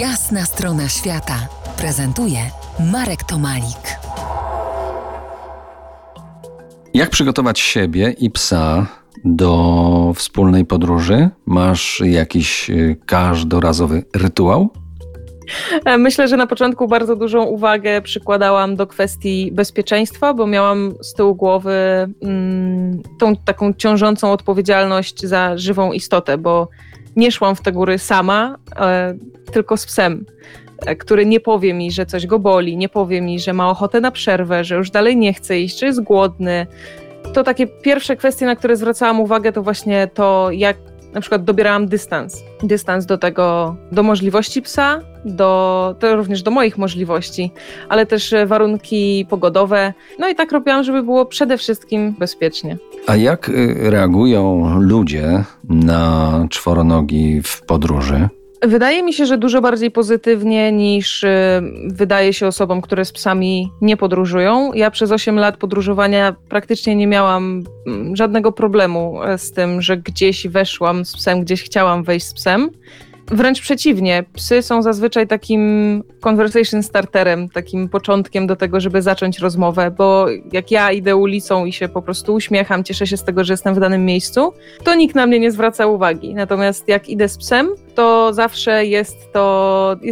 Jasna Strona Świata prezentuje Marek Tomalik. Jak przygotować siebie i psa do wspólnej podróży? Masz jakiś każdorazowy rytuał? Myślę, że na początku bardzo dużą uwagę przykładałam do kwestii bezpieczeństwa, bo miałam z tyłu głowy tą taką ciążącą odpowiedzialność za żywą istotę, bo nie szłam w te góry sama, tylko z psem, który nie powie mi, że coś go boli, nie powie mi, że ma ochotę na przerwę, że już dalej nie chce iść, że jest głodny. To takie pierwsze kwestie, na które zwracałam uwagę, to właśnie to, jak na przykład dobierałam dystans. Dystans do tego, do możliwości psa, to również do moich możliwości, ale też warunki pogodowe. No i tak robiłam, żeby było przede wszystkim bezpiecznie. A jak reagują ludzie na czworonogi w podróży? Wydaje mi się, że dużo bardziej pozytywnie niż wydaje się osobom, które z psami nie podróżują. Ja przez 8 lat podróżowania praktycznie nie miałam żadnego problemu z tym, że gdzieś weszłam z psem, gdzieś chciałam wejść z psem. Wręcz przeciwnie, psy są zazwyczaj takim conversation starterem, takim początkiem do tego, żeby zacząć rozmowę, bo jak ja idę ulicą i się po prostu uśmiecham, cieszę się z tego, że jestem w danym miejscu, to nikt na mnie nie zwraca uwagi. Natomiast jak idę z psem, to zawsze jest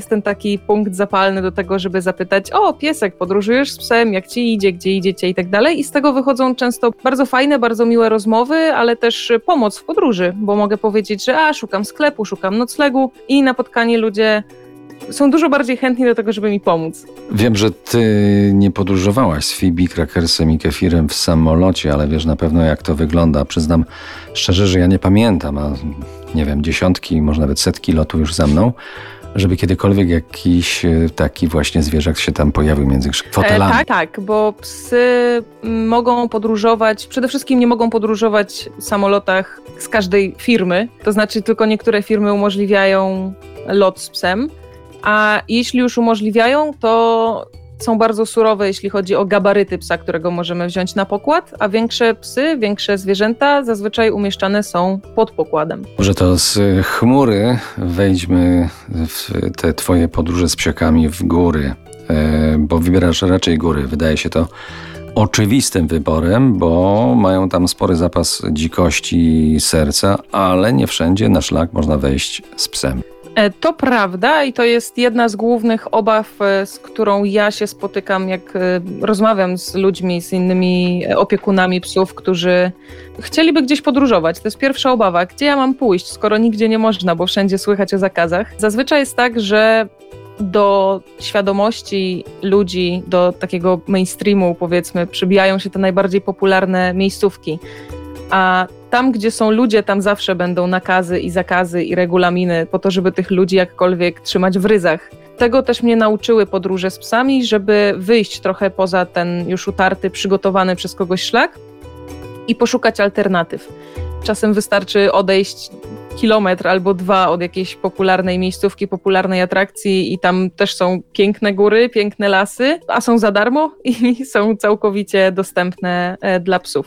ten taki punkt zapalny do tego, żeby zapytać: o, piesek, podróżujesz z psem, jak ci idzie, gdzie idziecie i tak dalej. I z tego wychodzą często bardzo fajne, bardzo miłe rozmowy, ale też pomoc w podróży, bo mogę powiedzieć, że szukam sklepu, szukam noclegu, i napotkani ludzie są dużo bardziej chętni do tego, żeby mi pomóc. Wiem, że ty nie podróżowałaś z Fibi, Krakersem i Kefirem w samolocie, ale wiesz na pewno, jak to wygląda. Przyznam szczerze, że ja nie pamiętam, dziesiątki, może nawet setki lotów już za mną, żeby kiedykolwiek jakiś taki właśnie zwierzak się tam pojawił między fotelami. Tak, bo psy mogą podróżować, przede wszystkim nie mogą podróżować w samolotach z każdej firmy, to znaczy tylko niektóre firmy umożliwiają lot z psem, a jeśli już umożliwiają, to są bardzo surowe, jeśli chodzi o gabaryty psa, którego możemy wziąć na pokład, a większe psy, większe zwierzęta zazwyczaj umieszczane są pod pokładem. Może to z chmury wejdźmy w te twoje podróże z psiakami w góry, bo wybierasz raczej góry. Wydaje się to oczywistym wyborem, bo mają tam spory zapas dzikości serca, ale nie wszędzie na szlak można wejść z psem. To prawda i to jest jedna z głównych obaw, z którą ja się spotykam, jak rozmawiam z ludźmi, z innymi opiekunami psów, którzy chcieliby gdzieś podróżować. To jest pierwsza obawa. Gdzie ja mam pójść, skoro nigdzie nie można, bo wszędzie słychać o zakazach? Zazwyczaj jest tak, że do świadomości ludzi, do takiego mainstreamu, powiedzmy, przybijają się te najbardziej popularne miejscówki. A tam, gdzie są ludzie, tam zawsze będą nakazy i zakazy i regulaminy po to, żeby tych ludzi jakkolwiek trzymać w ryzach. Tego też mnie nauczyły podróże z psami, żeby wyjść trochę poza ten już utarty, przygotowany przez kogoś szlak i poszukać alternatyw. Czasem wystarczy odejść kilometr albo 2 od jakiejś popularnej miejscówki, popularnej atrakcji i tam też są piękne góry, piękne lasy, a są za darmo i są całkowicie dostępne dla psów.